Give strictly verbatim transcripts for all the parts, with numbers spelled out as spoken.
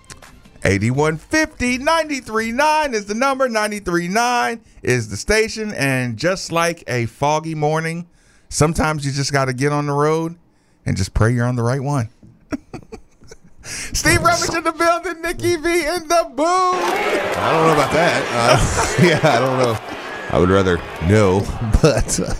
eighty-one fifty, ninety-three point nine is the number, ninety-three point nine is the station. And just like a foggy morning, sometimes you just got to get on the road and just pray you're on the right one. Steve Rummage in the building, Nikki V in the booth. I don't know about that. Uh, yeah, I don't know. I would rather no, but uh,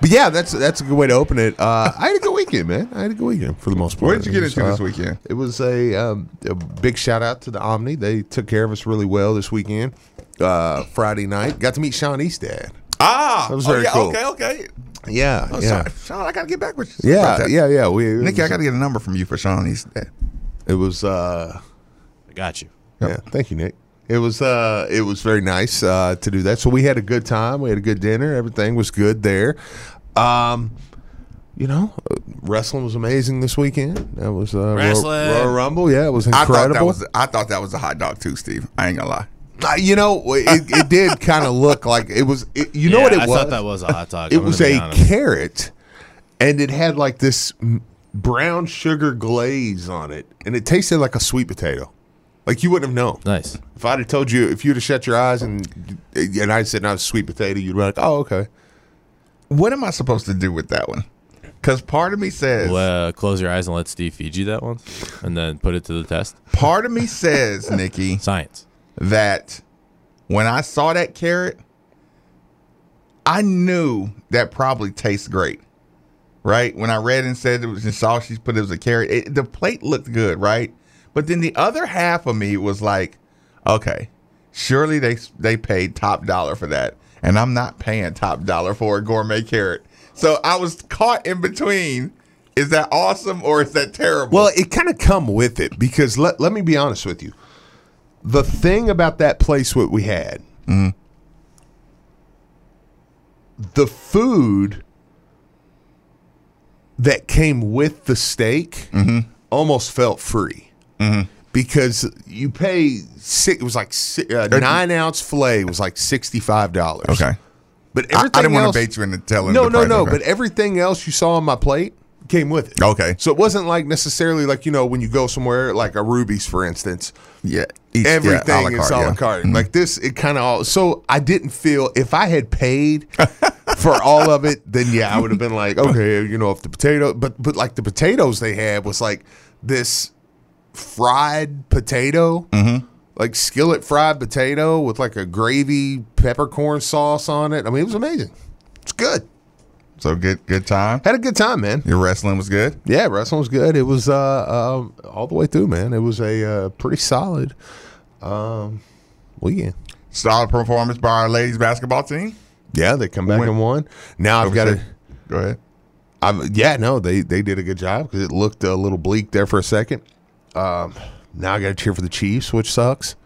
but yeah, that's that's a good way to open it. Uh, I had a good weekend, man. I had a good weekend for the most part. What did you get into uh, this weekend? It was a, um, a big shout out to the Omni. They took care of us really well this weekend. Uh, Friday night, got to meet Sean Eastad. Ah, that was very oh, yeah, cool. Okay, okay. Yeah, oh, yeah. Sorry. Sean, I gotta get back with you. Yeah, yeah, yeah. We, Nikki, was, I gotta get a number from you for Sean Eastad. It was. Uh, I got you. Yeah, thank you, Nick. It was. Uh, it was very nice uh, to do that. So we had a good time. We had a good dinner. Everything was good there. Um, you know, wrestling was amazing this weekend. That was uh, wrestling. Royal Rumble. Yeah, it was incredible. I thought that was. I thought that was a hot dog too, Steve. I ain't gonna lie. Uh, you know, it, it did kind of look like it was. It, you yeah, know what it I was? I thought that was a hot dog. It I'm was a honest. carrot, and it had like this brown sugar glaze on it, and it tasted like a sweet potato. Like you wouldn't have known. Nice. If I'd have told you, if you'd have shut your eyes and and I said, "No, it's sweet potato," you'd be like, "Oh, okay." What am I supposed to do with that one? Because part of me says, well, uh, "Close your eyes and let Steve feed you that one, and then put it to the test." Part of me says, Nikki, science. That when I saw that carrot, I knew that probably tastes great, right? When I read and said it was in saw she put it was a carrot, it, the plate looked good, right? But then the other half of me was like, okay, surely they they paid top dollar for that, and I'm not paying top dollar for a gourmet carrot. So I was caught in between. Is that awesome or is that terrible? Well, it kind of come with it because let let me be honest with you. The thing about that place what we had, mm. the food that came with the steak mm-hmm. almost felt free mm-hmm. because you pay six, it was like six, uh, nine ounce fillet was like sixty-five dollars. Okay, but everything I, I didn't want to bait you into telling. No, the no, no. But everything else you saw on my plate came with it. Okay. So it wasn't like necessarily like, you know, when you go somewhere like a Ruby's, for instance. Yeah. Each, everything yeah, a la carte, is a la carte. Yeah. Like this, it kind of all. So I didn't feel, if I had paid for all of it, then yeah, I would have been like, okay, you know, if the potato, but, but like the potatoes they had was like this fried potato, mm-hmm. like skillet fried potato with like a gravy peppercorn sauce on it. I mean, it was amazing. It's good. So good, good time. Had a good time, man. Your wrestling was good. Yeah, wrestling was good. It was uh, uh, all the way through, man. It was a uh, pretty solid um, weekend. Solid performance by our ladies basketball team. Yeah, they come back Win. and won. Now I've got to go ahead. I'm, yeah, no, they they did a good job because it looked a little bleak there for a second. Um, Now I got to cheer for the Chiefs, which sucks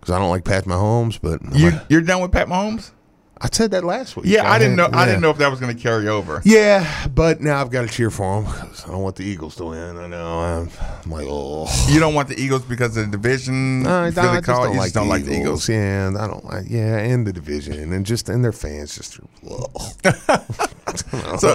because I don't like Pat Mahomes. But you, like, you're done with Pat Mahomes? I said that last week. Yeah, I, I didn't had, know. Yeah. I didn't know if that was going to carry over. Yeah, but now I've got to cheer for him because I don't want the Eagles to win. I know. I'm, I'm like, oh. You don't want the Eagles because of the division. No, I, Philly I just Carl, don't, you like, just the don't like the Eagles. Yeah, and I don't like. Yeah, and the division, and just and their fans just. so,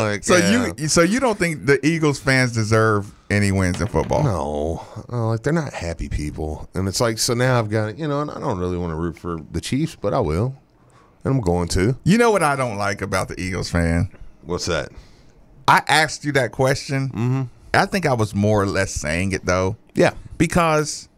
like, so yeah. you, so you don't think the Eagles fans deserve any wins in football? No, no, like they're not happy people, and it's like so now I've got you know, and I don't really want to root for the Chiefs, but I will. I'm going to. You know what I don't like about the Eagles fan? What's that? I asked you that question. Mm-hmm. I think I was more or less saying it, though. Yeah. Because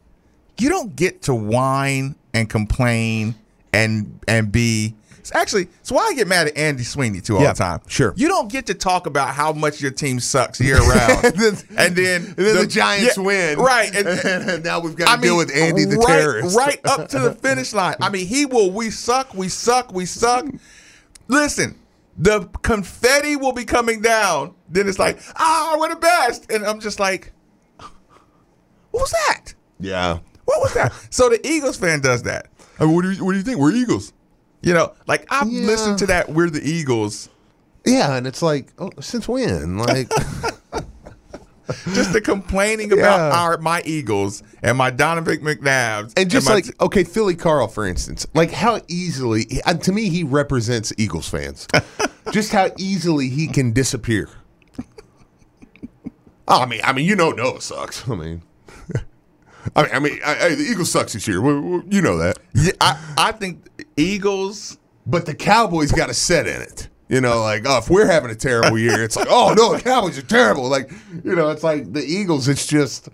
you don't get to whine and complain and and be – actually, it's why I get mad at Andy Sweeney, too, all yeah, the time. Sure. You don't get to talk about how much your team sucks year-round. and then, and then, and then the, the Giants yeah, win. Right. And, and now we've got to I deal mean, with Andy the right, terrorist. Right up to the finish line. I mean, he will – we suck, we suck, we suck. Listen, the confetti will be coming down. Then it's like, ah, we're the best. And I'm just like, what was that? Yeah. What was that? So the Eagles fan does that. I mean, what do you, what do you think? We're Eagles. You know, like, I've yeah. listened to that, we're the Eagles. Yeah, and it's like, oh, since when? Like, just the complaining yeah. about our my Eagles and my Donovan McNabbs. And just and like, t- okay, Philly Carl, for instance. Like, how easily, to me, he represents Eagles fans. Just how easily he can disappear. oh, I mean, I mean, you know Noah sucks. I mean. I mean, I mean I, I, the Eagles sucks this year. We, we, you know that. Yeah, I, I think Eagles, but the Cowboys got a set in it. You know, like, oh, if we're having a terrible year, it's like, oh, no, the Cowboys are terrible. Like, you know, it's like the Eagles, it's just,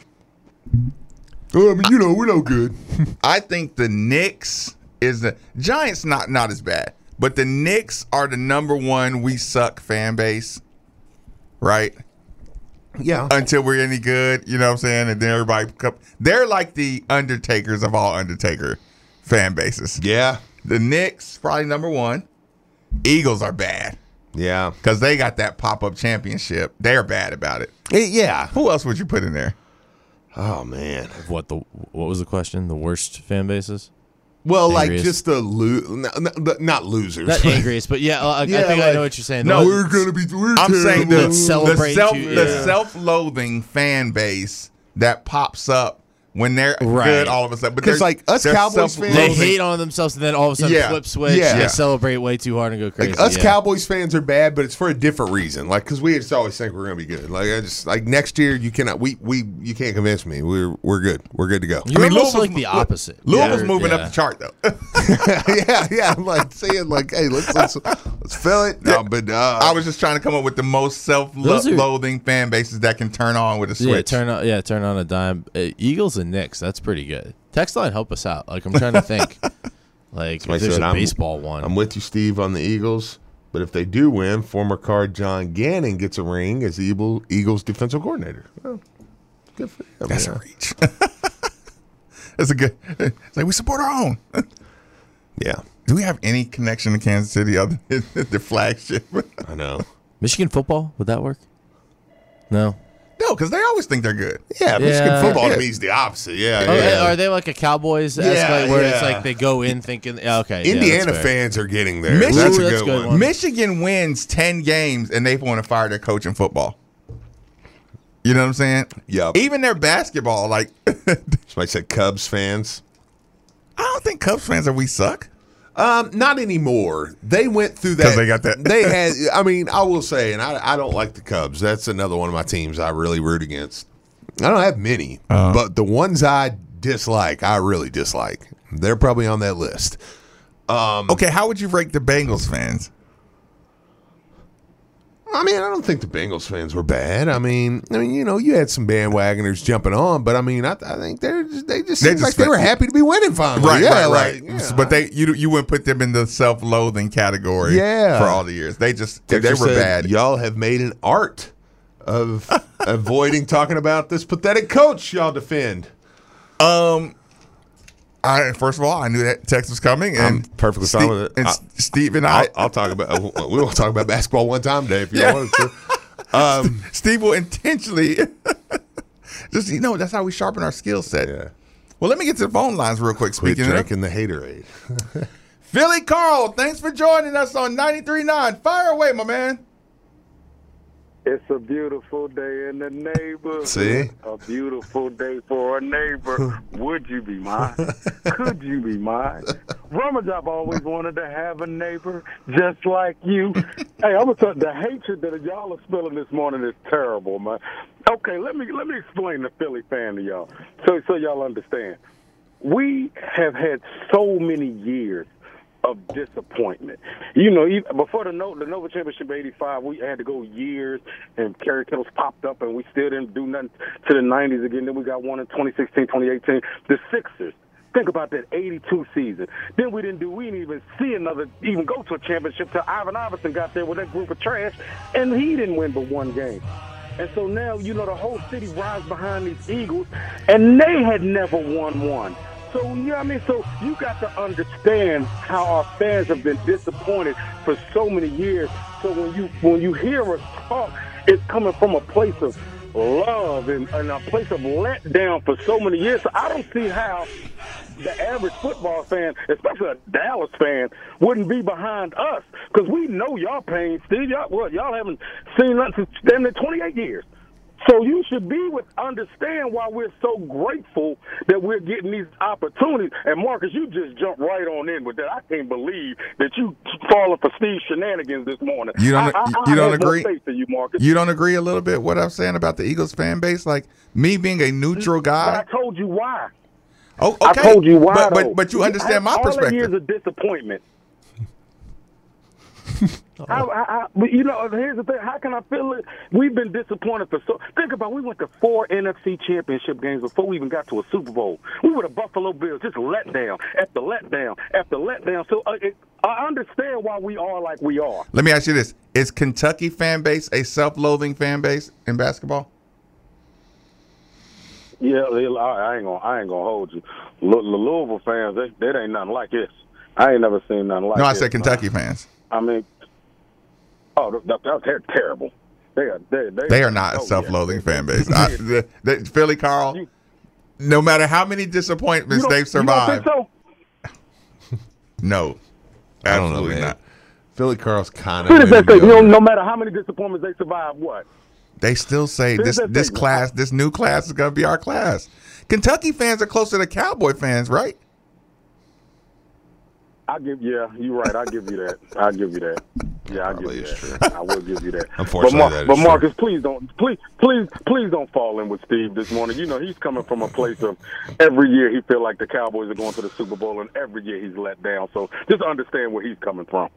oh, I mean, you know, we're no good. I think the Knicks is the Giants, not, not as bad, but the Knicks are the number one we suck fan base, right? Yeah. Until we're any good, you know what I'm saying? And then everybody – they're like the Undertakers of all Undertaker fan bases. Yeah. The Knicks, probably number one. Eagles are bad. Yeah. Because they got that pop-up championship. They're bad about it. it. Yeah. Who else would you put in there? Oh, man. What the? What was the question? The worst fan bases? Well, angriest. Like just the lo- not, not losers, not angriest, but yeah, I, yeah, I think like, I know what you're saying. No, we're gonna be. We're I'm terrible. saying the, the self, you, yeah. the self-loathing fan base that pops up when they're right. good all of a sudden. Because like us Cowboys fans, they hate on themselves, and then all of a sudden yeah. flip switch, yeah. they celebrate way too hard and go crazy. Like, us yeah. Cowboys fans are bad, but it's for a different reason. Like because we just always think we're gonna be good. Like I just like next year you cannot we we you can't convince me. We're we're good. We're good to go. You're I mean, almost like the opposite. Louisville's yeah. moving yeah. up the chart though. yeah, yeah. I'm like saying like, hey, let's let's let's fill it. No, but uh, I was just trying to come up with the most self-loathing are, fan bases that can turn on with a switch. Yeah, turn on. Yeah, turn on a dime. Uh, Eagles and Knicks, that's pretty good. Text line, help us out. Like I'm trying to think. Like if there's said, a baseball I'm, one. I'm with you, Steve, on the Eagles. But if they do win, former guard John Gannon gets a ring as the Eagles defensive coordinator. Well, good for him. That's yeah. a reach. That's a good. It's like we support our own. Yeah. Do we have any connection to Kansas City other than the flagship? I know. Michigan football, would that work? No. No, because they always think they're good. Yeah, yeah. Michigan football yeah. to me is the opposite. Yeah, oh, yeah. Are they like a Cowboys-esque yeah, where yeah. it's like they go in thinking, okay. Indiana yeah, fans are getting there. Michigan, that's a good, that's a good one. one. Michigan wins ten games and they want to fire their coach in football. You know what I'm saying? Yeah. Even their basketball, like. Somebody said Cubs fans. I don't think Cubs fans are we suck. Um, not anymore. They went through that. Because they got that. They had. I mean, I will say, and I, I don't like the Cubs. That's another one of my teams I really root against. I don't have many, uh-huh. but the ones I dislike, I really dislike. They're probably on that list. Um, okay, how would you rank the Bengals fans? I mean, I don't think the Bengals fans were bad. I mean, I mean, you know, you had some bandwagoners jumping on, but I mean, I, I think they're just, they just they seemed just like fit. They were happy to be winning finally, right? Yeah, right. right. Like, yeah. But they, you, you wouldn't put them in the self-loathing category, yeah. for all the years. They just they, they were said, bad. Y'all have made an art of avoiding talking about this pathetic coach y'all defend. Um. I, first of all, I knew that text was coming, and I'm perfectly Steve, fine with it. And I, Steve and I, I'll, I'll talk about. We will talk about basketball one time today if you yeah. want to. Um, Steve will intentionally just you know that's how we sharpen our skill set. Yeah. Well, let me get to the phone lines real quick. Quit Speaking drinking of drinking the Haterade. Philly Carl, thanks for joining us on ninety-three point nine. Fire away, my man. It's a beautiful day in the neighborhood. See? A beautiful day for a neighbor. Would you be mine? Could you be mine? Rummage, I've always wanted to have a neighbor just like you. Hey, I'm gonna tell you, the hatred that y'all are spilling this morning is terrible, man. Okay, let me let me explain the Philly fan to y'all, so so y'all understand. We have had so many years of disappointment. You know, even before the Nova, the Nova Championship eighty-five, we had to go years, and Kerry Kittles popped up, and we still didn't do nothing to the nineties again. Then we got one in twenty sixteen, twenty eighteen. The Sixers, think about that eighty-two season. Then we didn't do, we didn't even see another, even go to a championship till Ivan Iverson got there with that group of trash, and he didn't win but one game. And so now, you know, the whole city rides behind these Eagles, and they had never won one. So, you know what I mean? So you got to understand how our fans have been disappointed for so many years. So when you when you hear us talk, it's coming from a place of love and, and a place of letdown for so many years. So I don't see how the average football fan, especially a Dallas fan, wouldn't be behind us, because we know y'all pain, Steve. Y'all, well, y'all haven't seen nothing since twenty-eight years. So you should be with understand why we're so grateful that we're getting these opportunities. And Marcus, you just jumped right on in with that. I can't believe that you falling for Steve's shenanigans this morning. You don't. I, I, you I don't agree. No you, Marcus. You don't agree a little bit what I'm saying about the Eagles fan base? Like me being a neutral guy. But I told you why. Oh, okay. I told you why. But but, but you understand I, my all perspective. All years of disappointment. I, I, I, you know, here's the thing. How can I feel it? We've been disappointed for so. Think about it. We went to four N F C championship games before we even got to a Super Bowl. We were the Buffalo Bills, just letdown after letdown after letdown. So uh, it, I understand why we are like we are. Let me ask you this: is Kentucky fan base a self-loathing fan base in basketball? Yeah, I ain't gonna, I ain't gonna hold you. The Louisville fans, they, they ain't nothing like this. I ain't never seen nothing like. No, I said Kentucky fans. I mean. Oh, they're terrible. They are, they, they, they are not oh, a self-loathing yeah. fan base. I, the, the, Philly Carl, you, no matter how many disappointments they've survived. You don't think so? No, absolutely I don't know, not. Philly Carl's kind of. No matter how many disappointments they survive, what? They still say this this thing? class, this new class is going to be our class. Kentucky fans are closer to Cowboy fans, right? I give yeah, you're right. I give you that. I give you that. Yeah, I give you that. True. I will give you that. Unfortunately, but, Mar- that is but Marcus, true. please don't, please, please, please don't fall in with Steve this morning. You know he's coming from a place of every year he feels like the Cowboys are going to the Super Bowl, and every year he's let down. So just understand where he's coming from.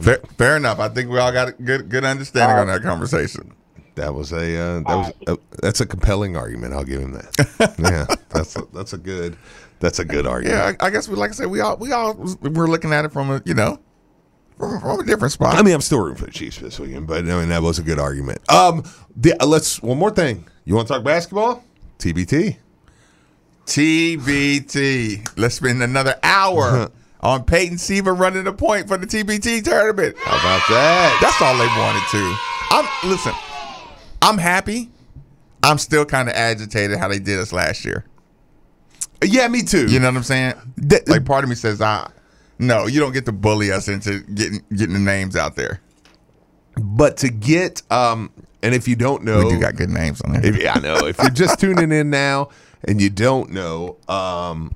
Fair, fair enough. I think we all got a good, good understanding uh, on that conversation. That was a uh, that was uh, that's a compelling argument. I'll give him that. Yeah, that's a, that's a good. That's a good argument. Yeah, I guess we like I said we all we all we're looking at it from a you know from, from a different spot. I mean, I'm still rooting for the Chiefs this weekend, but I mean that was a good argument. Um, the, uh, let's one more thing. You want to talk basketball? T B T, T B T. Let's spend another hour on Peyton Siva running the point for the T B T tournament. How about that? That's all they wanted to. I'm listen. I'm happy. I'm still kind of agitated how they did us last year. Yeah, me too. You know what I'm saying? Like, part of me says, ah, no, you don't get to bully us into getting getting the names out there. But to get, um, and if you don't know. We do got good names on there. If, yeah, I know. If you're just tuning in now and you don't know, um,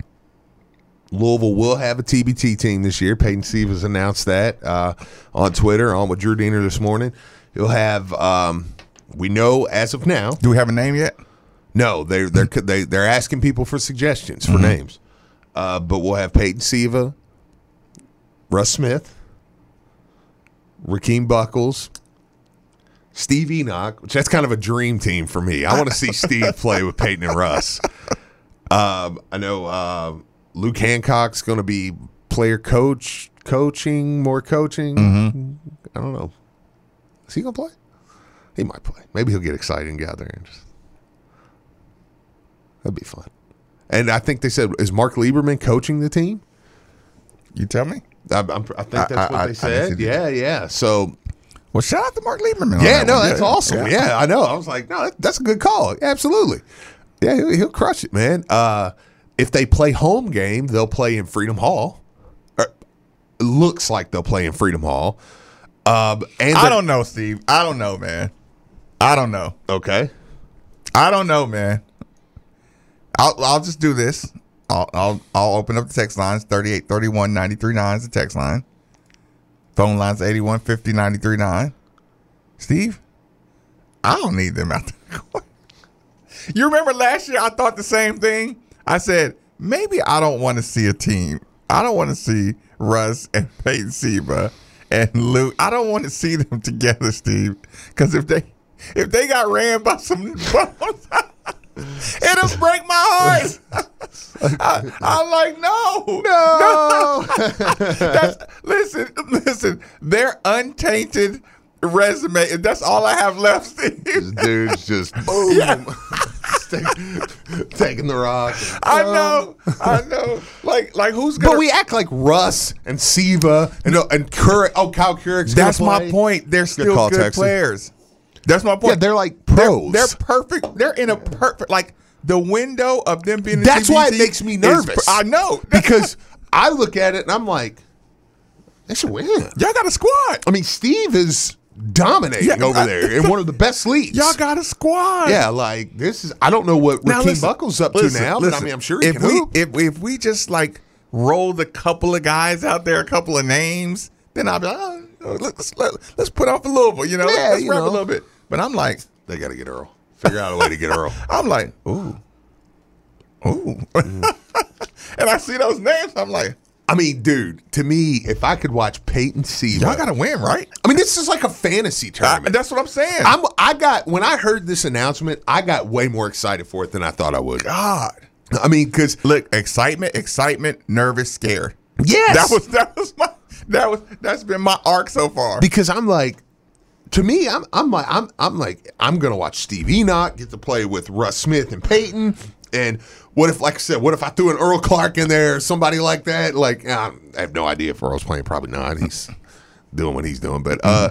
Louisville will have a T B T team this year. Peyton Siva has announced that uh, on Twitter, on with Drew Diener this morning. He'll have, um, we know as of now. Do we have a name yet? No, they they're they, they're asking people for suggestions for mm-hmm. names, uh, but we'll have Peyton Siva, Russ Smith, Rakeem Buckles, Steve Enoch, which that's kind of a dream team for me. I want to see Steve play with Peyton and Russ. Um, I know uh, Luke Hancock's going to be player coach, coaching more coaching. Mm-hmm. I don't know. Is he going to play? He might play. Maybe he'll get excited and get out there and just. That'd be fun. And I think they said, is Mark Lieberman coaching the team? You tell me. I, I'm, I think that's I, what I, they said. Yeah, yeah. So, well, shout out to Mark Lieberman. Yeah, that no, one. that's yeah. awesome. Yeah. yeah, I know. I was like, no, that, that's a good call. Absolutely. Yeah, he'll, he'll crush it, man. Uh, If they play home game, they'll play in Freedom Hall. Or, it looks like they'll play in Freedom Hall. Um, and I don't know, Steve. I don't know, man. I don't know. Okay. I don't know, man. I'll I'll just do this. I'll I'll, I'll open up the text lines. thirty-eight thirty-one ninety-three nine is the text line. Phone lines eighty-one fifty ninety-three nine. Steve, I don't need them out there. You remember last year I thought the same thing? I said, maybe I don't want to see a team. I don't want to see Russ and Peyton Siva and Luke. I don't want to see them together, Steve. Because if they if they got ran by some bums, it'll break my heart. I, I'm like, no. No. no. That's, listen, listen. They're untainted resume. That's all I have left, Steve. This dude's just boom. Yeah. Taking the rock. I know, um, I know. Like, like who's gonna? But we act like Russ and Siva and and Curry. Oh, Cal Curry. That's my play. point. They're still good, call, good players. That's my point. Yeah, they're like pros. They're, they're perfect. They're in a perfect like the window of them being. That's why it makes me nervous. Is, I know because I look at it and I'm like, they should win. Y'all got a squad. I mean, Steve is dominating yeah, over I, there in one of the best leagues. Y'all got a squad. Yeah, like this is. I don't know what now, Rakeem listen, Buckles up listen, to now. Listen, but I mean, I'm sure he if can we hoop. if if we just like rolled a couple of guys out there, a couple of names, then I'll be like, oh, let's let, let's put off a Louisville, you know, yeah, let's you rep know. a little bit. But I'm like, they got to get Earl. Figure out a way to get Earl. I'm like, ooh, ooh, mm. and I see those names, I'm like. I mean, dude, to me, if I could watch Peyton Siva. Y'all got to win, right? I mean, this is like a fantasy tournament. I, that's what I'm saying. I'm, I got, when I heard this announcement, I got way more excited for it than I thought I would. God. I mean, because. Look, excitement, excitement, nervous, scare. Yes. That was, that was my, that was, that's been my arc so far. Because I'm like, to me, I'm, I'm like, I'm, I'm like, I'm going to watch Steve Enoch, get to play with Russ Smith and Peyton. And what if, like I said, what if I threw an Earl Clark in there or somebody like that? Like, I have no idea if Earl's playing. Probably not. He's doing what he's doing. But uh,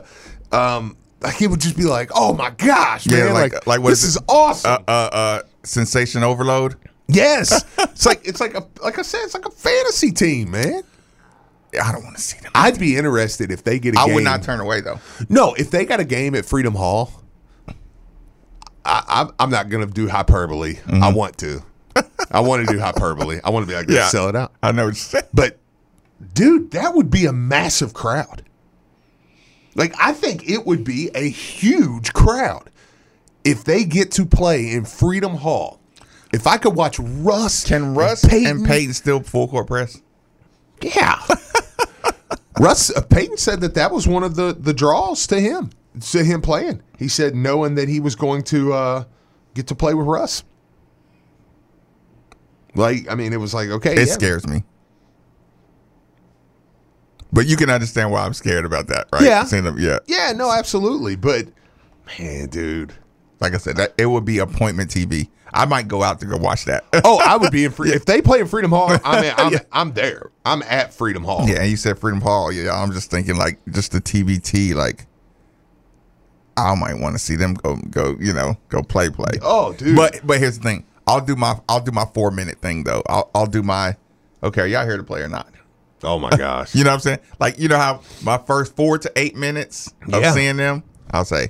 um, like it would just be like, oh, my gosh, man. Yeah, like, like, like what this is, is awesome. Uh, uh, uh, sensation overload? Yes. it's like it's like a, like I said, it's like a fantasy team, man. I don't want to see them. I'd be interested if they get a I game. I would not turn away, though. No, if they got a game at Freedom Hall. I, I'm not going to do hyperbole. Mm-hmm. I want to. I want to do hyperbole. I want to be like, yeah, sell it out. I know what you're saying. But, dude, that would be a massive crowd. Like, I think it would be a huge crowd if they get to play in Freedom Hall. If I could watch Russ Can Russ and Peyton, and Peyton still full court press? Yeah. Russ uh, Peyton said that that was one of the, the draws to him. To him playing. He said knowing that he was going to uh, get to play with Russ. Like, I mean, it was like, okay. It yeah. scares me. But you can understand why I'm scared about that, right? Yeah. Seeing them, yeah. Yeah, no, absolutely. But, man, dude. Like I said, that, it would be appointment T V. I might go out to go watch that. oh, I would be in Freedom. If they play in Freedom Hall, I mean, I'm, yeah. I'm there. I'm at Freedom Hall. Yeah, and you said Freedom Hall. Yeah, I'm just thinking, like, just the T B T, like, I might want to see them go, go, you know, go play, play. Oh, dude! But but here's the thing. I'll do my I'll do my four minute thing though. I'll I'll do my. Okay, are y'all here to play or not? Oh my gosh! You know what I'm saying? Like you know how my first four to eight minutes of yeah. seeing them, I'll say,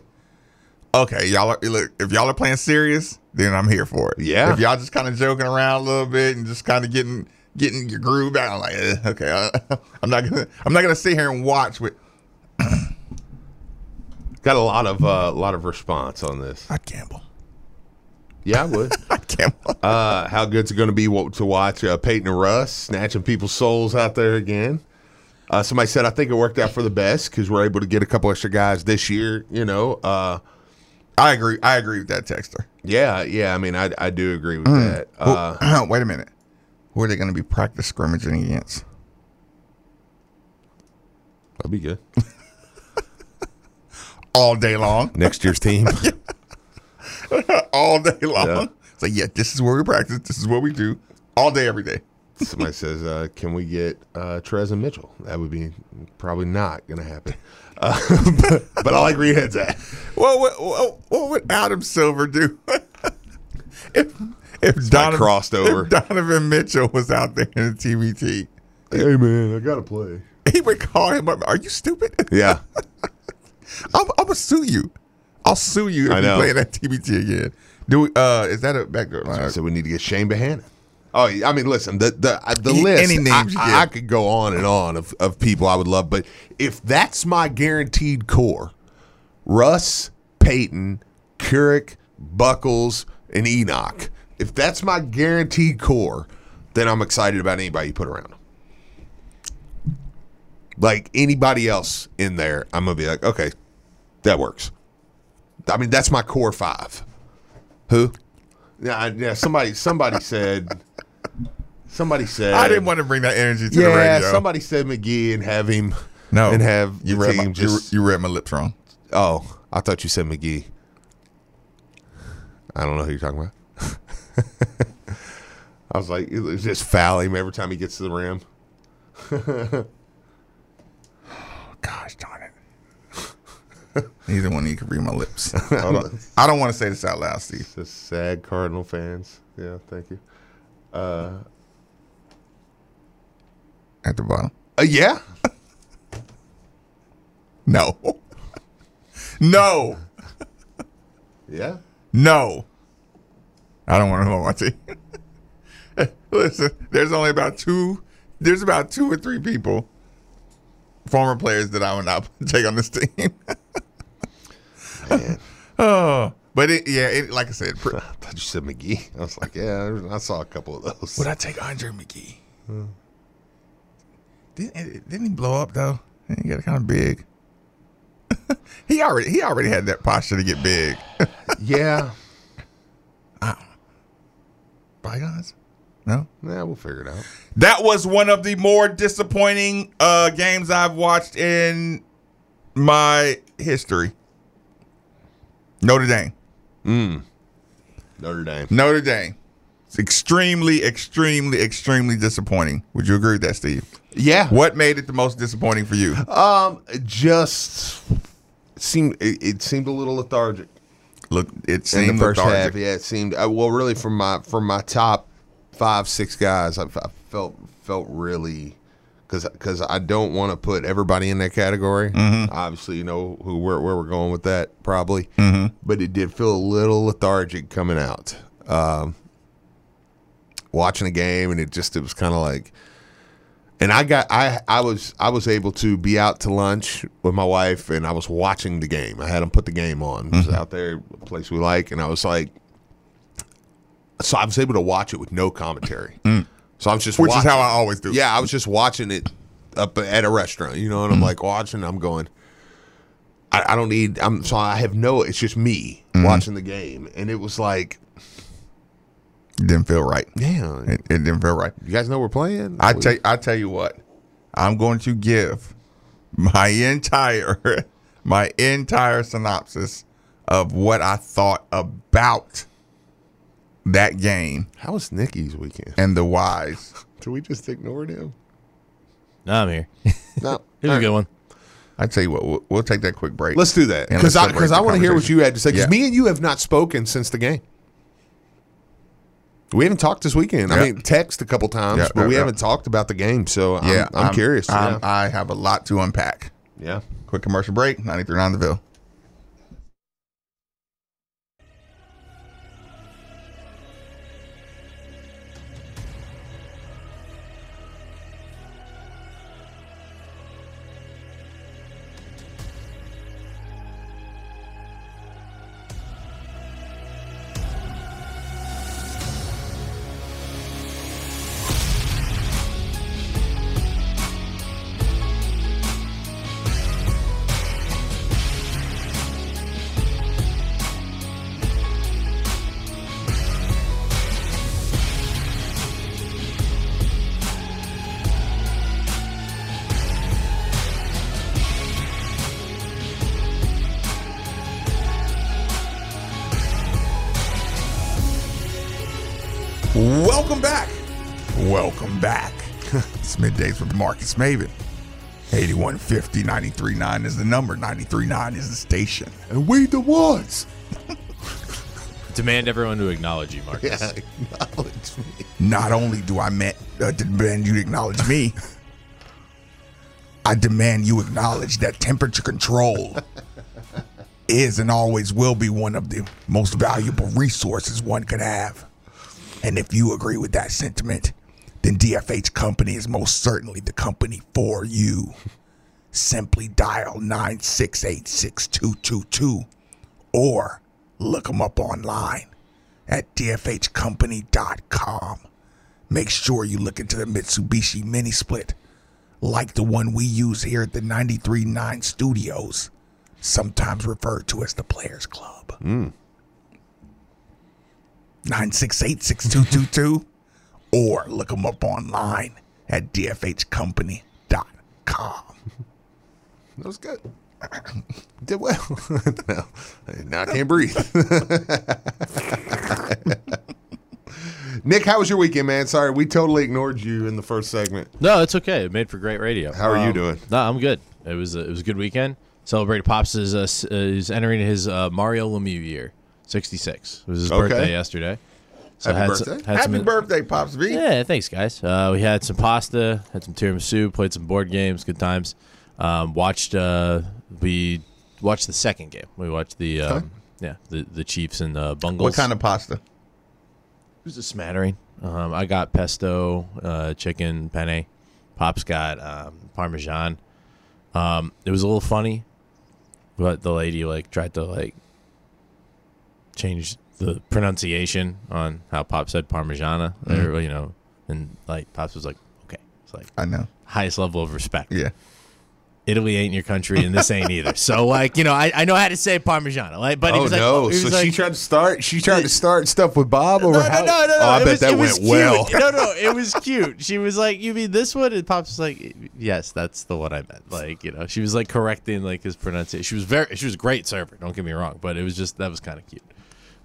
okay, y'all are, look. If y'all are playing serious, then I'm here for it. Yeah. If y'all just kind of joking around a little bit and just kind of getting getting your groove out, I'm like, eh, okay, I, I'm not gonna I'm not gonna sit here and watch with. Got a lot of uh, lot of response on this. I'd gamble. Yeah, I would. I'd gamble. Uh, how good's it going to be to watch uh, Peyton and Russ snatching people's souls out there again? Uh, somebody said, I think it worked out for the best because we're able to get a couple extra guys this year. You know, uh, I agree. I agree with that, Texter. Yeah, yeah. I mean, I I do agree with mm. that. Uh, well, wait a minute. Who are they going to be practice scrimmaging against? That'll be good. All day long. Next year's team. All day long. Yeah. It's like, yeah, this is where we practice. This is what we do. All day, every day. Somebody says, uh, can we get uh, Trez and Mitchell? That would be probably not going to happen. Uh, but, but I like where your head's at. Well, what, what, what would Adam Silver do if if Donovan, crossed over. If Donovan Mitchell was out there in the T B T. Hey, man, I got to play. He would call him up. Are you stupid? Yeah. I'm, I'm going to sue you. I'll sue you if I you know. play that T B T again. Do we, uh, is that a backdoor line? I said we need to get Shane Bohannon. Oh, I mean, listen, the the, the list, any names I, I could go on and on of, of people I would love. But if that's my guaranteed core, Russ, Peyton, Couric, Buckles, and Enoch, if that's my guaranteed core, then I'm excited about anybody you put around them. Like anybody else in there, I'm going to be like, okay, that works. I mean, that's my core five. Who? Yeah, yeah. Somebody, somebody said. Somebody said. I didn't want to bring that energy to yeah, the radio. Yeah, somebody said McGee and have him. No, and have you read my, just, you read my lips wrong. Oh, I thought you said McGee. I don't know who you're talking about. I was like, just foul him every time he gets to the rim. Gosh darn it! Neither one of you can read my lips. Hold on. I don't want to say this out loud, Steve. It's just sad Cardinal fans. Yeah, thank you. Uh, At the bottom. Uh, yeah. No. No. Yeah. No. I don't want to watch it. Listen, there's only about two, there's about two or three people, former players that I would not take on this team. Man. Oh, but it, yeah, it, like I said, pre- I thought you said McGee. I was like, yeah, I saw a couple of those. Would I take Andre McGee? Hmm. Didn't didn't he blow up though? He got kind of big. He already he already had that posture to get big. Yeah. I don't know. Bygones? No? Yeah, we'll figure it out. That was one of the more disappointing uh, games I've watched in my history. Notre Dame. Mm. Notre Dame. Notre Dame. It's extremely, extremely, extremely disappointing. Would you agree with that, Steve? Yeah. What made it the most disappointing for you? Um, it just seemed it, it seemed a little lethargic. Look, it seemed in the first lethargic. half. Yeah, it seemed uh, well. Really, from my from my top five, six guys, I, I felt felt really because because I don't want to put everybody in that category. Mm-hmm. Obviously, you know who where where we're going with that probably. Mm-hmm. But it did feel a little lethargic coming out. Um, watching the game, and it just it was kind of like. And I got I I was I was able to be out to lunch with my wife, and I was watching the game. I had them put the game on. Mm-hmm. It was out there, a place we like, and I was like, so I was able to watch it with no commentary. Mm. So I was just which watching. is how I always do. Yeah, I was just watching it up at a restaurant, you know, and I'm mm. like watching. I'm going, I, I don't need. I'm so I have no. It's just me mm-hmm. watching the game, and it was like. It didn't feel right. Yeah. It, it didn't feel right. You guys know we're playing? I tell, I tell you what. I'm going to give my entire my entire synopsis of what I thought about that game. How was Nikki's weekend? And the whys. Did we just ignore him? No, I'm here. No. Here's right. a good one. I tell you what, we'll, we'll take that quick break. Let's do that. Because I, I want to hear what you had to say. Because yeah. me and you have not spoken since the game. We haven't talked this weekend. Yep. I mean, text a couple times, yep, but yep, we yep. haven't talked about the game. So I'm, yeah, I'm, I'm curious. I'm, yeah. I have a lot to unpack. Yeah. Quick commercial break. ninety-three point nine The Ville. Welcome back. Welcome back. It's Middays with Marcus Mabin. eighty-one fifty, ninety-three point nine is the number. ninety-three point nine is the station. And we the ones demand everyone to acknowledge you, Marcus. Yeah, acknowledge me. Not only do I met, uh, demand you to acknowledge me, I demand you acknowledge that temperature control is and always will be one of the most valuable resources one could have. And if you agree with that sentiment, then D F H Company is most certainly the company for you. Simply dial nine six eight, six two two two or look them up online at D F H company dot com. Make sure you look into the Mitsubishi Mini Split like the one we use here at the ninety-three point nine Studios, sometimes referred to as the Players Club. Mm. nine six eight, six two two two or look them up online at D F H company dot com. That was good. Did well. No, now I can't breathe. Nick, how was your weekend, man? Sorry, we totally ignored you in the first segment. No, it's okay. It made for great radio. How are um, you doing? No, I'm good. It was a, it was a good weekend. Celebrated Pops is uh, is entering his uh, Mario Lemieux year, sixty-six. It was his okay. birthday yesterday. So Happy birthday! Some, Happy some, birthday, Pops V. Yeah, thanks, guys. Uh, we had some pasta, had some tiramisu, played some board games, good times. Um, watched uh, we watched the second game. We watched the um, okay. yeah the, the Chiefs and the Bungles. What kind of pasta? It was a smattering. Um, I got pesto, uh, chicken penne. Pops got um, parmesan. Um, it was a little funny, but the lady like tried to like change the pronunciation on how Pops said parmigiana. Mm-hmm. Or, you know, and like Pops was like, okay, it's like I know highest level of respect. Yeah. Italy ain't your country, and this ain't either. So, like, you know, I, I know how to say Parmigiano. Like, but oh, it was like, no. It was so like, she tried to start She tried to start stuff with Bob? Or no, how? no, no, no. no. Oh, I it bet was, that went cute. well. No, no, it was cute. She was like, you mean this one? And Pop's was like, yes, that's the one I meant. Like, you know, she was, like, correcting, like, his pronunciation. She was very, she was a great server, don't get me wrong, but it was just, that was kind of cute.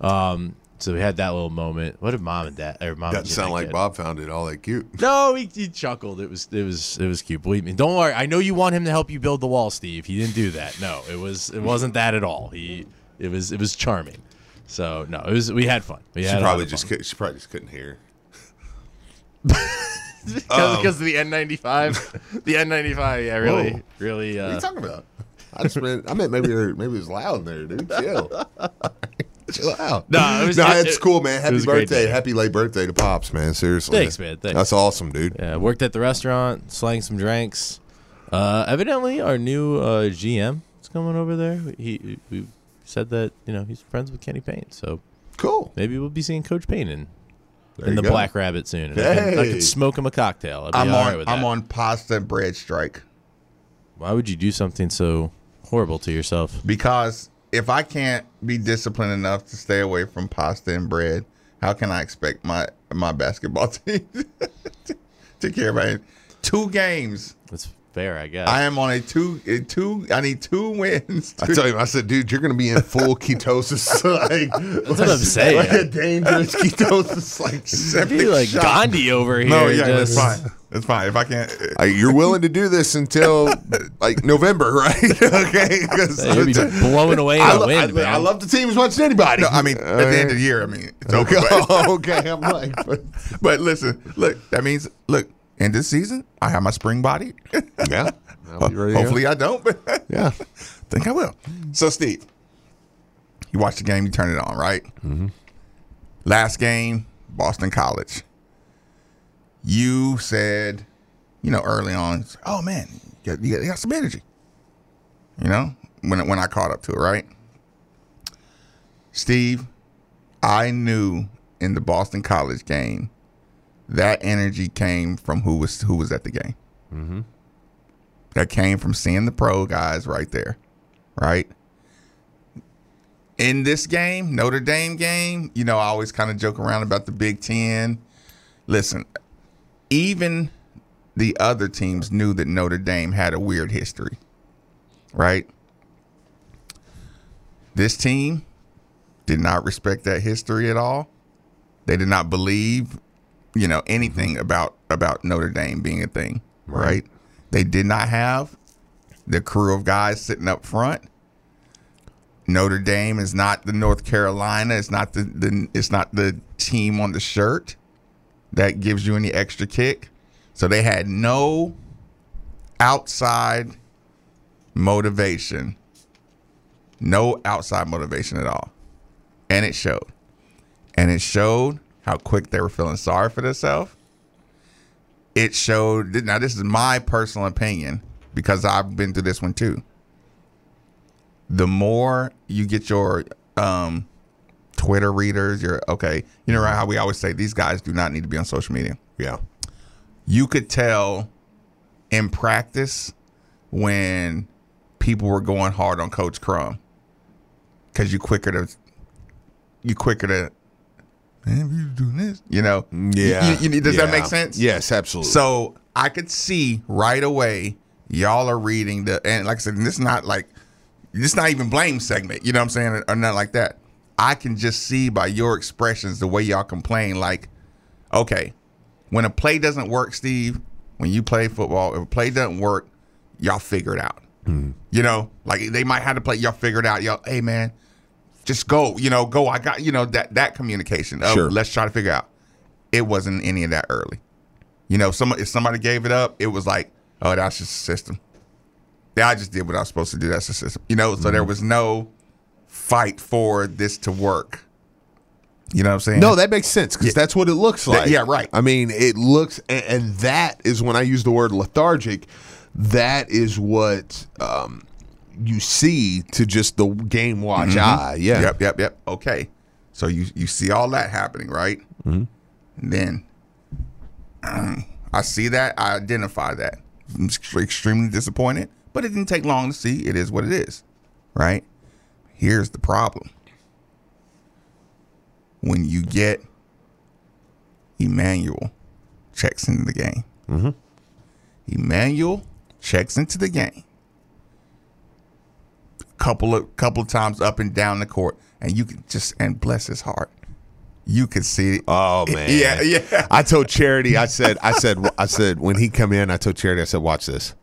Um, so we had that little moment. What did mom and dad? Or mom Doesn't and dad sound like kid? Bob found it all that cute. No, he, he chuckled. It was it was it was cute. Believe me. Don't worry. I know you want him to help you build the wall, Steve. He didn't do that. No, it was it wasn't that at all. He it was it was charming. So no, it was we had fun. We had she probably just could, she probably just couldn't hear. Because um, of the N ninety-five, the N ninety-five. Yeah, really, whoa. really. Uh, what are you talking about? I just meant I meant maybe maybe it was loud there, dude. Chill. Chill out. No, it was, no it, it's cool, man. Happy birthday. Happy late birthday to Pops, man. Seriously. Thanks, man. Thanks. That's awesome, dude. Yeah, worked at the restaurant, slang some drinks. Uh, evidently, our new uh, G M is coming over there. He we said that, you know, he's friends with Kenny Payne. So cool. Maybe we'll be seeing Coach Payne in, in the go. Black Rabbit soon. And hey. I, can, I can smoke him a cocktail. I'd be I'm all on, right with that. I'm on pasta and bread strike. Why would you do something so horrible to yourself? Because if I can't be disciplined enough to stay away from pasta and bread, how can I expect my, my basketball team to, to care about it? Two games. That's fair, I guess. I am on a two, a two I need two wins. To, I tell you, I said, dude, you're going to be in full ketosis. Like, that's like, what I'm saying. Like a dangerous ketosis. Like, septic like shock. Gandhi over here. No, yeah, just... that's fine. That's fine. If I can't, uh, you're willing to do this until like November, right? Okay, because you'll be blowing away. I, lo- wind, I, man. I love the team as much as anybody. No, I mean, uh, at the end of the year, I mean, it's okay. Okay, I'm like, but, but listen, look, that means look. In this season, I have my spring body. Yeah, hopefully I don't, but yeah, I think I will. So, Steve, you watch the game, you turn it on, right? Mm-hmm. Last game, Boston College. You said, you know, early on, oh, man, you got, you got, you got some energy, you know, when, when I caught up to it, right? Steve, I knew in the Boston College game that energy came from who was who was at the game. Mm-hmm. That came from seeing the pro guys right there, right? In this game, Notre Dame game, you know, I always kind of joke around about the Big Ten. Listen, even the other teams knew that Notre Dame had a weird history, right? This team did not respect that history at all. They did not believe, you know, anything about, about Notre Dame being a thing, right? right? They did not have the crew of guys sitting up front Notre Dame is not the North Carolina. It's not the, the it's not the team on the shirt that gives you any extra kick. So they had no outside motivation, no outside motivation at all, and it showed. And it showed how quick they were feeling sorry for themselves. It showed. Now this is my personal opinion because I've been through this one too. The more you get your um, Twitter readers, your okay, you know right how we always say these guys do not need to be on social media. Yeah, you could tell in practice when people were going hard on Coach Crum because you quicker to you quicker to man, you doing this, you know. Yeah, you, you, you, does yeah. that make sense? Yes, absolutely. So I could see right away y'all are reading the and like I said, and this is not like. It's not even blame segment, you know what I'm saying, or nothing like that. I can just see by your expressions the way y'all complain. Like, okay, when a play doesn't work, Steve, when you play football, if a play doesn't work, y'all figure it out. Mm. You know, like they might have to play, y'all figure it out. Y'all, hey man, just go, you know, go. I got, you know, that that communication. Oh, sure. Let's try to figure out. It wasn't any of that early. You know, some if somebody gave it up, it was like, oh, that's just the system. I just did what I was supposed to do. That's the system. You know, so mm-hmm. there was no fight for this to work. You know what I'm saying? No, that makes sense because yeah. that's what it looks like. That, yeah, right. I mean, it looks, and, and that is when I use the word lethargic, that is what um, you see to just the game watch mm-hmm. eye. Yeah. Yep, yep, yep. Okay. So you, you see all that happening, right? Mm-hmm. And then um, I see that. I identify that. I'm extremely disappointed. But it didn't take long to see. It is what it is, right? Here's the problem. When you get Emanuel checks into the game. Mm-hmm. Emanuel checks into the game. Couple of couple of times up and down the court. And you can just, and bless his heart. You could see it. Oh man. Yeah, yeah. I told Charity, I said, I said, I said, when he come in, I told Charity, I said, watch this.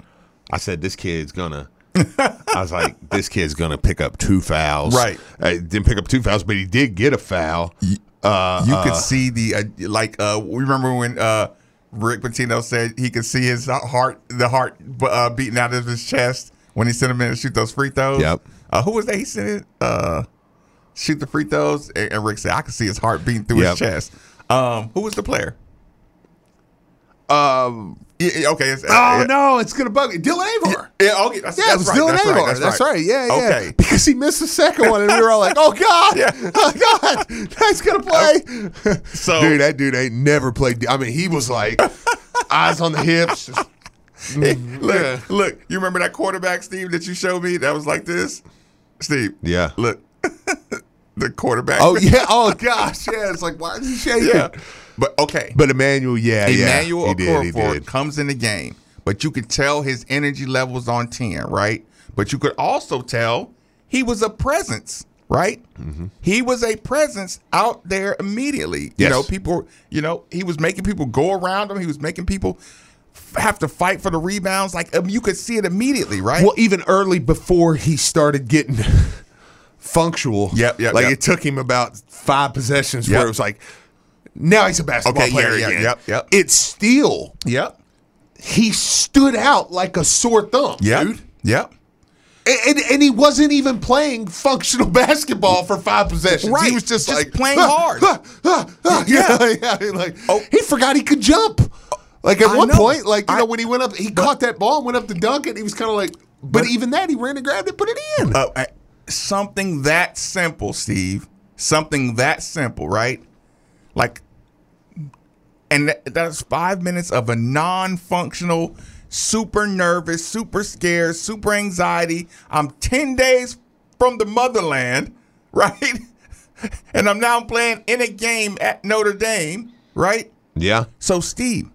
I said, this kid's gonna. I was like, this kid's gonna pick up two fouls. Right. Uh, didn't pick up two fouls, but he did get a foul. Uh, you could uh, see the uh, like. Uh, remember when uh, Rick Pitino said he could see his heart, the heart uh, beating out of his chest when he sent him in to shoot those free throws. Yep. Uh, who was that? He sent uh, shoot the free throws, and, and Rick said, I could see his heart beating through yep. his chest. Um, who was the player? Um. Yeah, okay. It's, oh, uh, no, it's going to bug me. Dillon Avare. Yeah, okay. That's, yeah, that's it was right, Dillon Avare. Right, that's, that's right. right. Yeah, yeah. Okay. Because he missed the second one, and we were all like, oh, God. Yeah. Oh, God. That's going to play. So, dude, that dude ain't never played. I mean, he was like, eyes on the hips. Hey, look, yeah. look. You remember that quarterback, Steve, that you showed me that was like this? Steve. Yeah. Look. The quarterback. Oh, yeah. Oh, gosh. Yeah. It's like, why is he shaking? Yeah. But, okay. But Emanuel, yeah, Emanuel yeah. Emanuel Corford comes in the game, but you could tell his energy level's on ten, right? But you could also tell he was a presence, right? Mm-hmm. He was a presence out there immediately. Yes. You know, people, you know, he was making people go around him. He was making people have to fight for the rebounds. Like, um, you could see it immediately, right? Well, even early before he started getting functional. Yep, yep, like, yep. It took him about five possessions yep. where it was like, now he's a basketball okay, player yeah, again. Yep, yep. It's still. Yep. He stood out like a sore thumb, yep, dude. Yep. And, and and he wasn't even playing functional basketball for five possessions. Right. He was just, just like playing ah, hard. Ah, ah, ah, yeah. yeah, yeah. Like oh. he forgot he could jump. Like at I one know. point, like you I, know when he went up, he but, caught that ball and went up to dunk it. He was kind of like, but, but even that, he ran and grabbed it, put it in. Uh, I, something that simple, Steve. Something that simple, right? Like. And that's five minutes of a non-functional, super nervous, super scared, super anxiety. I'm ten days from the motherland, right? And I'm now playing in a game at Notre Dame, right? Yeah. So, Steve,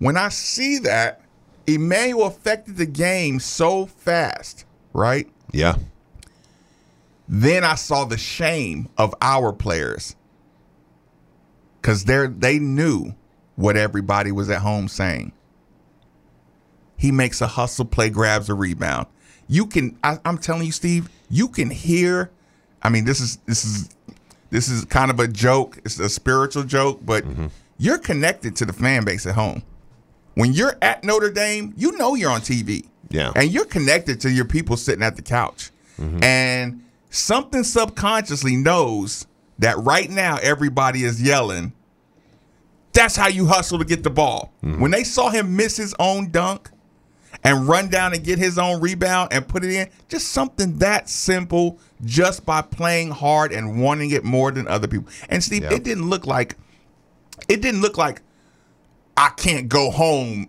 when I see that, Emanuel affected the game so fast, right? Yeah. Then I saw the shame of our players because they they knew what everybody was at home saying. He makes a hustle play, grabs a rebound. You can, I, I'm telling you, Steve, you can hear I mean, this is this is this is kind of a joke. It's a spiritual joke, but mm-hmm. you're connected to the fan base at home. When you're at Notre Dame, you know you're on T V. Yeah. And you're connected to your people sitting at the couch. Mm-hmm. And something subconsciously knows that right now everybody is yelling, that's how you hustle to get the ball. Mm-hmm. When they saw him miss his own dunk and run down and get his own rebound and put it in, just something that simple just by playing hard and wanting it more than other people. And, Steve, yep. it didn't look like it didn't look like I can't go home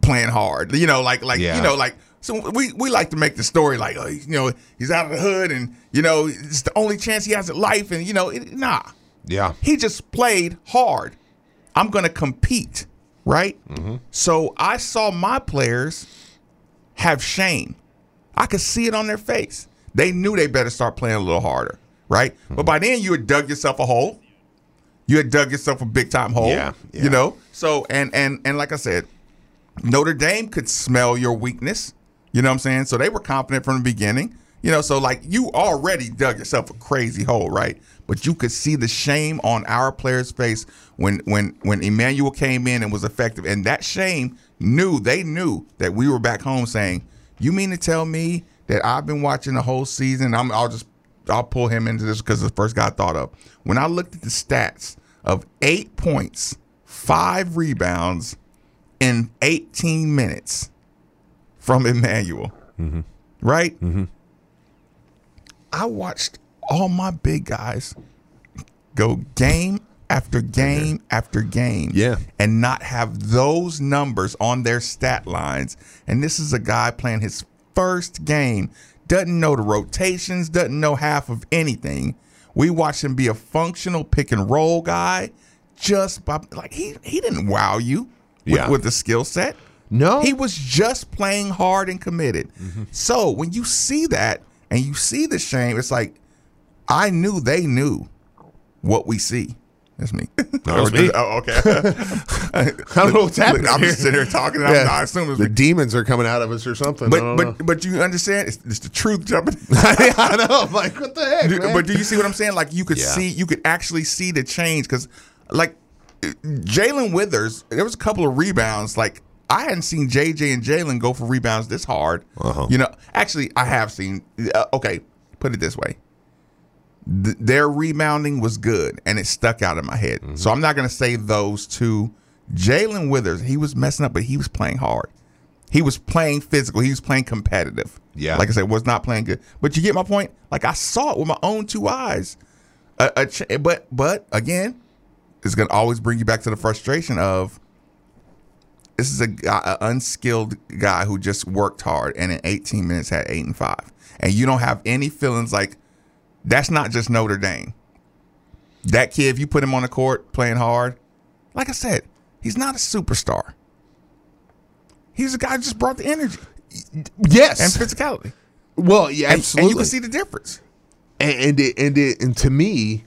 playing hard. You know, like like yeah. you know, like so we, we like to make the story like, oh, you know, he's out of the hood and, you know, it's the only chance he has at life and, you know, it, nah. Yeah. He just played hard. I'm going to compete, right? Mm-hmm. So I saw my players have shame. I could see it on their face. They knew they better start playing a little harder, right? Mm-hmm. But by then you had dug yourself a hole. You had dug yourself a big-time hole, yeah, yeah. you know? So, and, and, and like I said, Notre Dame could smell your weakness. You know what I'm saying? So they were confident from the beginning. You know, so, like, you already dug yourself a crazy hole, right? But you could see the shame on our players' face when when when Emanuel came in and was effective. And that shame knew, they knew that we were back home saying, you mean to tell me that I've been watching the whole season? I'm, I'll just I'll pull him into this because it's the first guy I thought of. When I looked at the stats of eight points, five rebounds in eighteen minutes from Emanuel, mm-hmm. right? Mm-hmm. I watched all my big guys go game after game after game yeah. and not have those numbers on their stat lines. And this is a guy playing his first game, doesn't know the rotations, doesn't know half of anything. We watched him be a functional pick and roll guy just by, like, he, he didn't wow you with, yeah. with the skill set. No. He was just playing hard and committed. Mm-hmm. So when you see that, and you see the shame, it's like, I knew they knew what we see. That's me. No, was me. Oh, okay. I don't know what's happening. I'm just sitting here talking. And yeah. I assume it's the me. Demons are coming out of us or something. But but know. But you understand? It's, it's the truth jumping. I know. I'm like, what the heck, do, man? But do you see what I'm saying? Like, you could yeah. see, you could actually see the change. Because, like, Jalen Withers, there was a couple of rebounds, like, I hadn't seen J J and Jalen go for rebounds this hard. Uh-huh. You know, actually, I have seen. Uh, okay, put it this way: Th- their rebounding was good, and it stuck out in my head. Mm-hmm. So I'm not going to say those two. Jalen Withers, he was messing up, but he was playing hard. He was playing physical. He was playing competitive. Yeah, like I said, was not playing good. But you get my point. Like, I saw it with my own two eyes. Uh, uh, but but again, it's going to always bring you back to the frustration of. This is a guy, an unskilled guy who just worked hard and in eighteen minutes had eight and five. And you don't have any feelings like that's not just Notre Dame. That kid, if you put him on the court playing hard, like I said, he's not a superstar. He's a guy who just brought the energy. Yes. And physicality. Well, yeah, and, absolutely. And you can see the difference. And and it, and, it, and to me,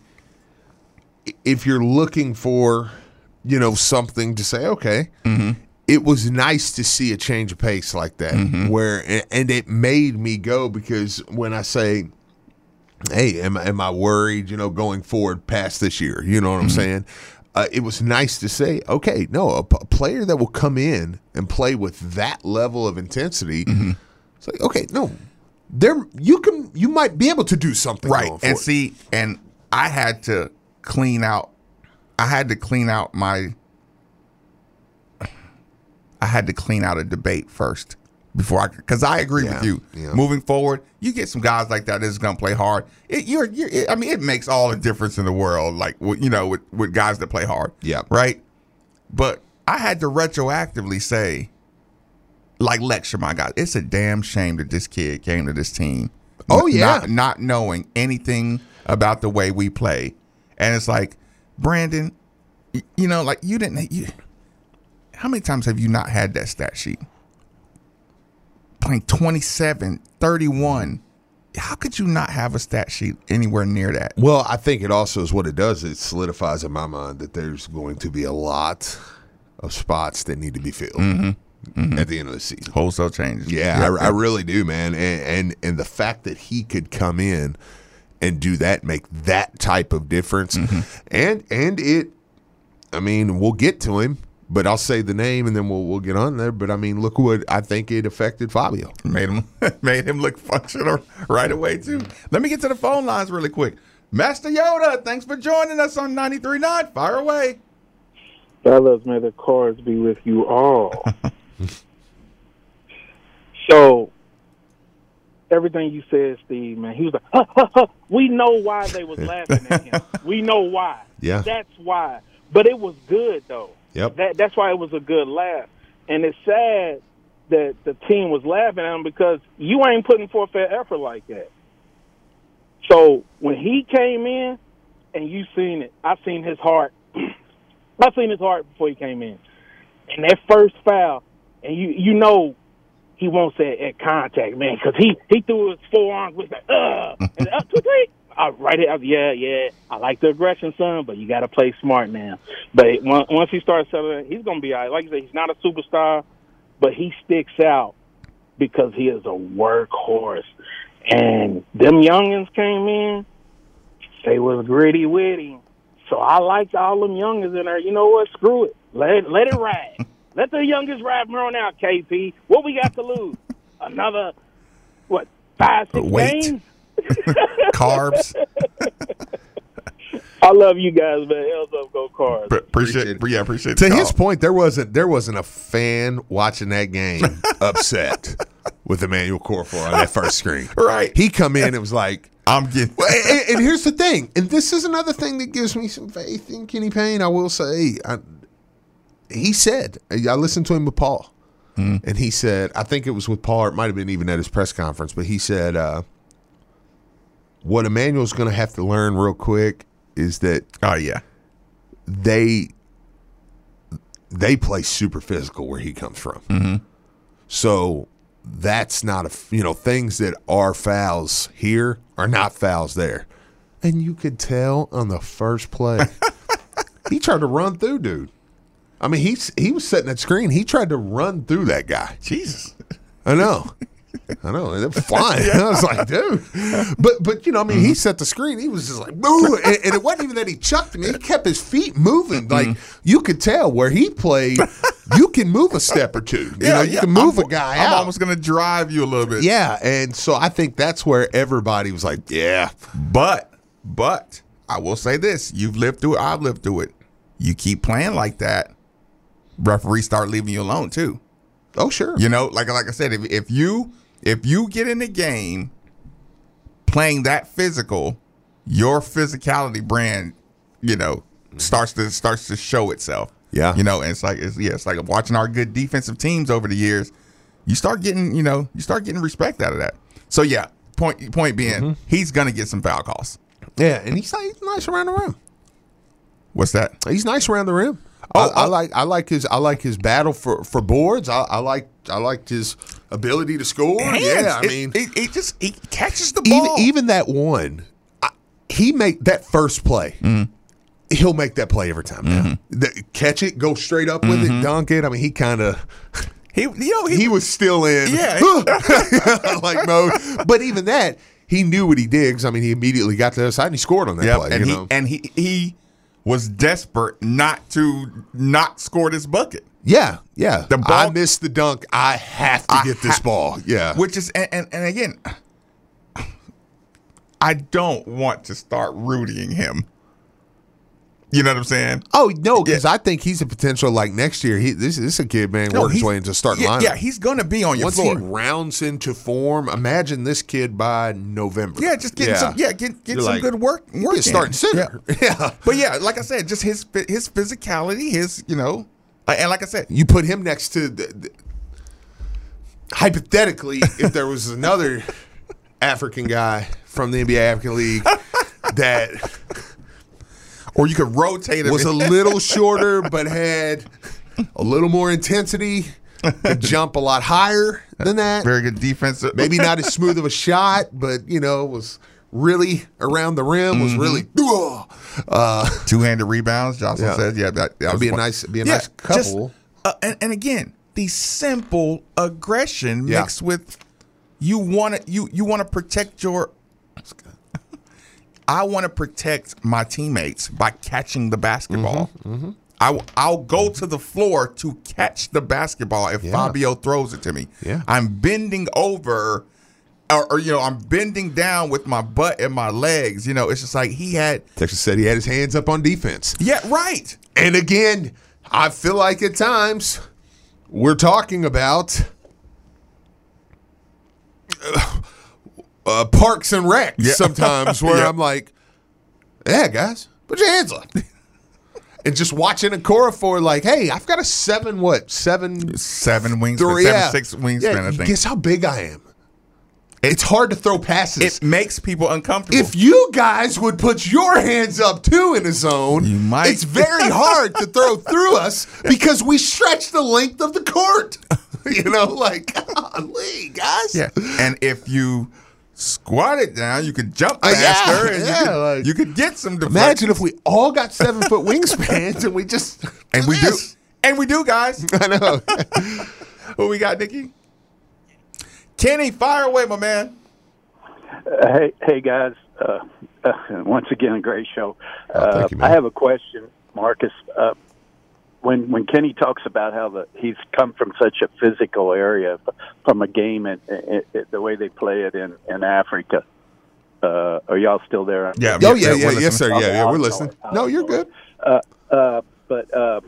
if you're looking for, you know, something to say, okay, mm-hmm. It was nice to see a change of pace like that, mm-hmm. where and it made me go, because when I say, hey, am, am I worried, you know, going forward past this year? You know what mm-hmm. I'm saying? Uh, it was nice to say, okay, no, a, p- a player that will come in and play with that level of intensity, mm-hmm. it's like, okay, no, there you can, you might be able to do something. Right, going and see, and I had to clean out, I had to clean out my... I had to clean out a debate first before I, because I agree yeah, with you. Yeah. Moving forward, you get some guys like that that's gonna play hard. It, you're, you're it, I mean, it makes all the difference in the world. Like, you know, with, with guys that play hard. Yeah. Right. But I had to retroactively say, like, lecture my guys. It's a damn shame that this kid came to this team. Oh yeah. Not, not knowing anything about the way we play, and it's like, Brandon, you know, like, you didn't. You, how many times have you not had that stat sheet? Playing twenty-seven, thirty-one. How could you not have a stat sheet anywhere near that? Well, I think it also is what it does. It solidifies in my mind that there's going to be a lot of spots that need to be filled mm-hmm. Mm-hmm. at the end of the season. Wholesale changes. Yeah, yeah. I, I really do, man. And, and and the fact that he could come in and do that, make that type of difference. Mm-hmm. And and it, I mean, we'll get to him, but I'll say the name and then we'll we'll get on there. But I mean, look what I think it affected Fabio. Made him made him look functional right away too. Let me get to the phone lines really quick. Master Yoda, thanks for joining us on ninety-three point nine. Fire away. Fellas, may the cards be with you all. So, everything you said, Steve, man, he was like, ha, ha, ha. We know why they was laughing at him. We know why. Yeah. That's why. But it was good, though. Yep. That, that's why it was a good laugh. And it's sad that the team was laughing at him because you ain't putting forth an effort like that. So, when he came in, and you seen it, I seen his heart. I seen his heart before he came in. And that first foul, and you you know he won't say at contact, man, because he, he threw his forearms with that, uh, and up two, three. I, right here, I, yeah, yeah, I like the aggression, son, but you got to play smart now. But it, once he starts celebrating, he's going to be all right. Like you said, he's not a superstar, but he sticks out because he is a workhorse. And them youngins came in, they was gritty with him. So I liked all them youngins in there. You know what? Screw it. Let, let it ride. Let the youngins ride more on out, K P. What we got to lose? Another, what, five, six Wait. games? Carbs. I love you guys, man. Hells up, go Carbs. Pre- appreciate, appreciate it. Yeah, appreciate it. To call. His point, there wasn't there wasn't a fan watching that game upset with Emanuel Corford on that first screen. Right. He come in and was like, I'm getting. and, and here's the thing, and this is another thing that gives me some faith in Kenny Payne. I will say, I, he said, I listened to him with Paul, mm. and he said, I think it was with Paul, it might have been even at his press conference, but he said, uh, what Emmanuel's going to have to learn real quick is that oh yeah, they they play super physical where he comes from, mm-hmm. so. That's not a, you know, things that are fouls here are not fouls there. And you could tell on the first play, he tried to run through, dude. I mean, he's, he was setting that screen. He tried to run through that guy. Jesus. I know. I know. They're flying. Yeah. I was like, dude. But, but you know, I mean, mm-hmm. he set the screen. He was just like, move. And, and it wasn't even that he chucked me. He kept his feet moving. Like, mm-hmm. you could tell where he played. You can move a step or two. You yeah, know, you yeah. can move I'm, a guy I'm out. I'm almost going to drive you a little bit. Yeah, and so I think that's where everybody was like, yeah. But, but, I will say this. You've lived through it. I've lived through it. You keep playing like that, referees start leaving you alone, too. Oh, sure. You know, like like I said, if, if you if you get in the game playing that physical, your physicality brand, you know, starts to starts to show itself. Yeah. You know, and it's like it's yeah, it's like watching our good defensive teams over the years. You start getting, you know, you start getting respect out of that. So yeah, point point being, mm-hmm. he's gonna get some foul calls. Yeah, and he's, like, he's nice around the rim. What's that? He's nice around the rim. Oh, I, I like I like his I like his battle for, for boards. I, I like I liked his ability to score. Hands. Yeah, I it, mean, he just he catches the ball. Even, even that one, I, he make that first play. Mm-hmm. He'll make that play every time. Mm-hmm. The, catch it, go straight up with mm-hmm. it, dunk it. I mean, he kind of he you know he, he was still in yeah like mode. But even that, he knew what he did because I mean, he immediately got to the other side and he scored on that yep, play. And you he know? and he. he was desperate not to not score this bucket. Yeah, yeah. The ball, I missed the dunk. I have to I get this ha- ball. Yeah. Which is, and, and, and again, I don't want to start rooting him. You know what I'm saying? Oh, no, because yeah. I think he's a potential, like, next year. He, this, this is a kid, man, no, works his way into starting yeah, lineup. Yeah, he's going to be on your Once floor. Once he rounds into form, imagine this kid by November. Yeah, just getting yeah. some yeah, get, get some like, good work. work starting center. Yeah. yeah. But, yeah, like I said, just his his physicality, his, you know, and like I said. You put him next to, the, the, hypothetically, if there was another African guy from the N B A African League that – or you could rotate him. Was a little shorter, but had a little more intensity. Could jump a lot higher than that. Very good defensive. Maybe not as smooth of a shot, but, you know, was really around the rim, was mm-hmm. really uh, – two-handed rebounds, Jocelyn yeah. said. Yeah, that, that would be a nice, be a yeah, nice couple. Just, uh, and, and, again, the simple aggression yeah. mixed with you want to you, you want to protect your – I want to protect my teammates by catching the basketball. Mm-hmm, mm-hmm. I, I'll go to the floor to catch the basketball if yeah. Fabio throws it to me. Yeah. I'm bending over, or, or you know, I'm bending down with my butt and my legs. You know, it's just like he had. Texas said he had his hands up on defense. Yeah, right. And again, I feel like at times we're talking about uh, uh, Parks and Rec yeah. sometimes, where yeah. I'm like, yeah, guys, put your hands up. And just watching a Corford, like, hey, I've got a seven, what, seven? Seven wingspan, seven, yeah. six wingspan, yeah, I think. Guess how big I am. It, it's hard to throw passes. It makes people uncomfortable. If you guys would put your hands up, too, in a zone, you might. It's very hard to throw through us because we stretch the length of the court. You know, like, golly, guys. Yeah. And if you squat it down, you could jump faster, uh, yeah, and yeah, you, could, like, you could get some deflection. Imagine if we all got seven foot wingspans and we just and we this. do and we do, guys. I know. Who we got, Nikki? Kenny, fire away, my man. Uh, hey, hey, guys. Uh, uh, once again, a great show. Uh, oh, thank you, man. I have a question, Marcus. Uh, when when Kenny talks about how the, he's come from such a physical area, from a game and the way they play it in, in Africa, uh, are y'all still there? Yeah, oh, yeah, yeah, yeah yes, sir. Yeah, yeah, we're listening. No, you're good. Uh, uh, but uh,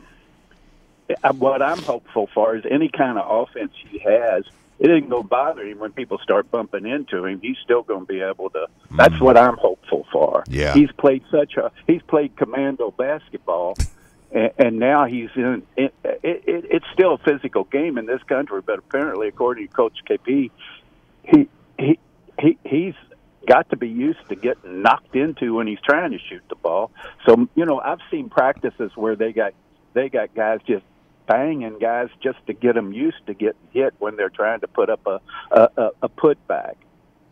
what I'm hopeful for is any kind of offense he has, it ain't going to bother him when people start bumping into him. He's still going to be able to. That's mm. what I'm hopeful for. Yeah. He's played such a, he's played commando basketball. And now he's in it, it, it, it's still a physical game in this country, but apparently, according to Coach K P, he he he he's got to be used to getting knocked into when he's trying to shoot the ball. So you know, I've seen practices where they got they got guys just banging guys just to get them used to getting hit when they're trying to put up a a, a putback.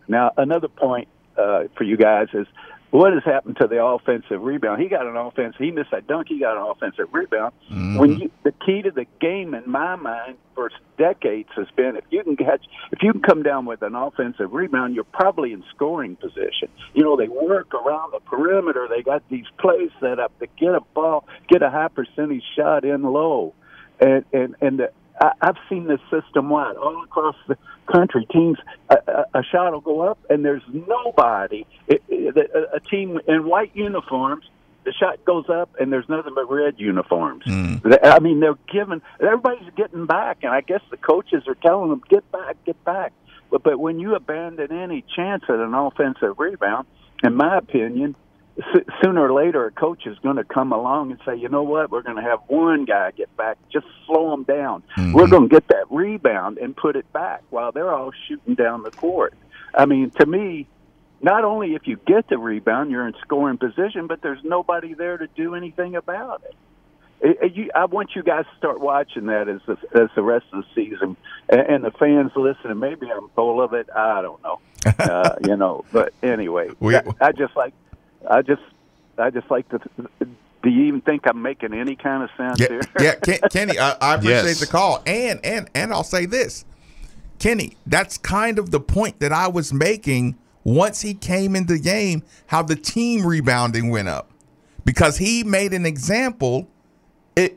Now, another point uh, for you guys is, what has happened to the offensive rebound? He got an offense. He missed a dunk. He got an offensive rebound. Mm-hmm. When you, the key to the game, in my mind, for decades has been if you can catch, if you can come down with an offensive rebound, you're probably in scoring position. You know, they work around the perimeter. They got these plays set up to get a ball, get a high percentage shot in low, and and and the, I, I've seen this system wide all across the country. Teams, a, a, a shot will go up, and there's nobody. It, it, a, a team in white uniforms, the shot goes up, and there's nothing but red uniforms. Mm. I mean, they're giving, everybody's getting back, and I guess the coaches are telling them, get back, get back. But, but when you abandon any chance at an offensive rebound, in my opinion, sooner or later, a coach is going to come along and say, you know what, we're going to have one guy get back. Just slow him down. Mm-hmm. We're going to get that rebound and put it back while they're all shooting down the court. I mean, to me, not only if you get the rebound, you're in scoring position, but there's nobody there to do anything about it. It, it you, I want you guys to start watching that as the, as the rest of the season. And, and the fans listening, maybe I'm full of it. I don't know. Uh, you know, but anyway, we, I, I just like – I just, I just like to. Do you even think I'm making any kind of sense yeah, here? Yeah, Ken, Kenny, I, I appreciate yes. the call, and and and I'll say this, Kenny, that's kind of the point that I was making. Once he came in the game, how the team rebounding went up because he made an example, an